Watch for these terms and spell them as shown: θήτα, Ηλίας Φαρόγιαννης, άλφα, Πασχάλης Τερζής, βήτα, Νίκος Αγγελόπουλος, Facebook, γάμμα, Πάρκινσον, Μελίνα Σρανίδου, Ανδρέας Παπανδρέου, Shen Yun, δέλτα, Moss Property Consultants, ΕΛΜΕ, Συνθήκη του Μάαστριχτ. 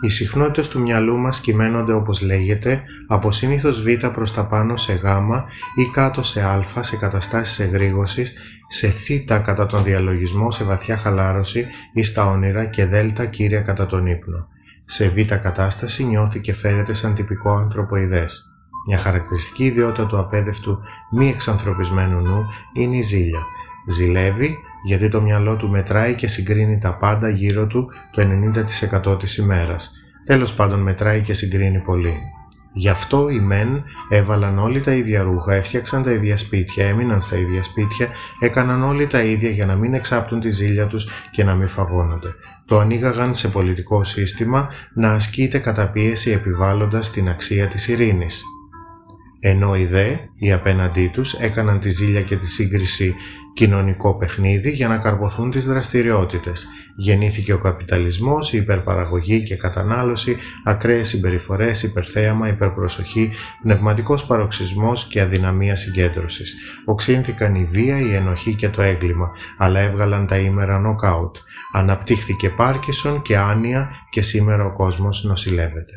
Οι συχνότητες του μυαλού μας κυμαίνονται, όπως λέγεται, από συνήθως βήτα προς τα πάνω σε γάμμα ή κάτω σε άλφα σε καταστάσεις εγρήγορσης, σε θήτα κατά τον διαλογισμό, σε βαθιά χαλάρωση ή στα όνειρα και δέλτα κύρια κατά τον ύπνο. Σε βήτα κατάσταση νιώθει και φέρεται σαν τυπικό ανθρωποειδές. Μια χαρακτηριστική ιδιότητα του απέδευτου μη εξανθρωπισμένου νου είναι η ζήλια. Ζηλεύει γιατί το μυαλό του μετράει και συγκρίνει τα πάντα γύρω του το 90% της ημέρας. Τέλος πάντων, μετράει και συγκρίνει πολύ. Γι' αυτό οι μεν έβαλαν όλοι τα ίδια ρούχα, έφτιαξαν τα ίδια σπίτια, έμειναν στα ίδια σπίτια, έκαναν όλοι τα ίδια για να μην εξάπτουν τη ζήλια τους και να μην φαγώνονται. Το ανοίγαγαν σε πολιτικό σύστημα να ασκείται κατά πίεση επιβάλλοντας την αξία της ειρήνης. Ενώ οι δε, οι απέναντί τους, έκαναν τη ζήλια και τη σύγκριση κοινωνικό παιχνίδι για να καρποθούν τις δραστηριότητες. Γεννήθηκε ο καπιταλισμός, η υπερπαραγωγή και κατανάλωση, ακραίες συμπεριφορές, υπερθέαμα, υπερπροσοχή, πνευματικός παροξισμός και αδυναμία συγκέντρωσης. Οξύνθηκαν η βία, η ενοχή και το έγκλημα, αλλά έβγαλαν τα ήμερα νοκάουτ. Αναπτύχθηκε Πάρκινσον και άνοια και σήμερα ο κόσμος νοσηλεύεται.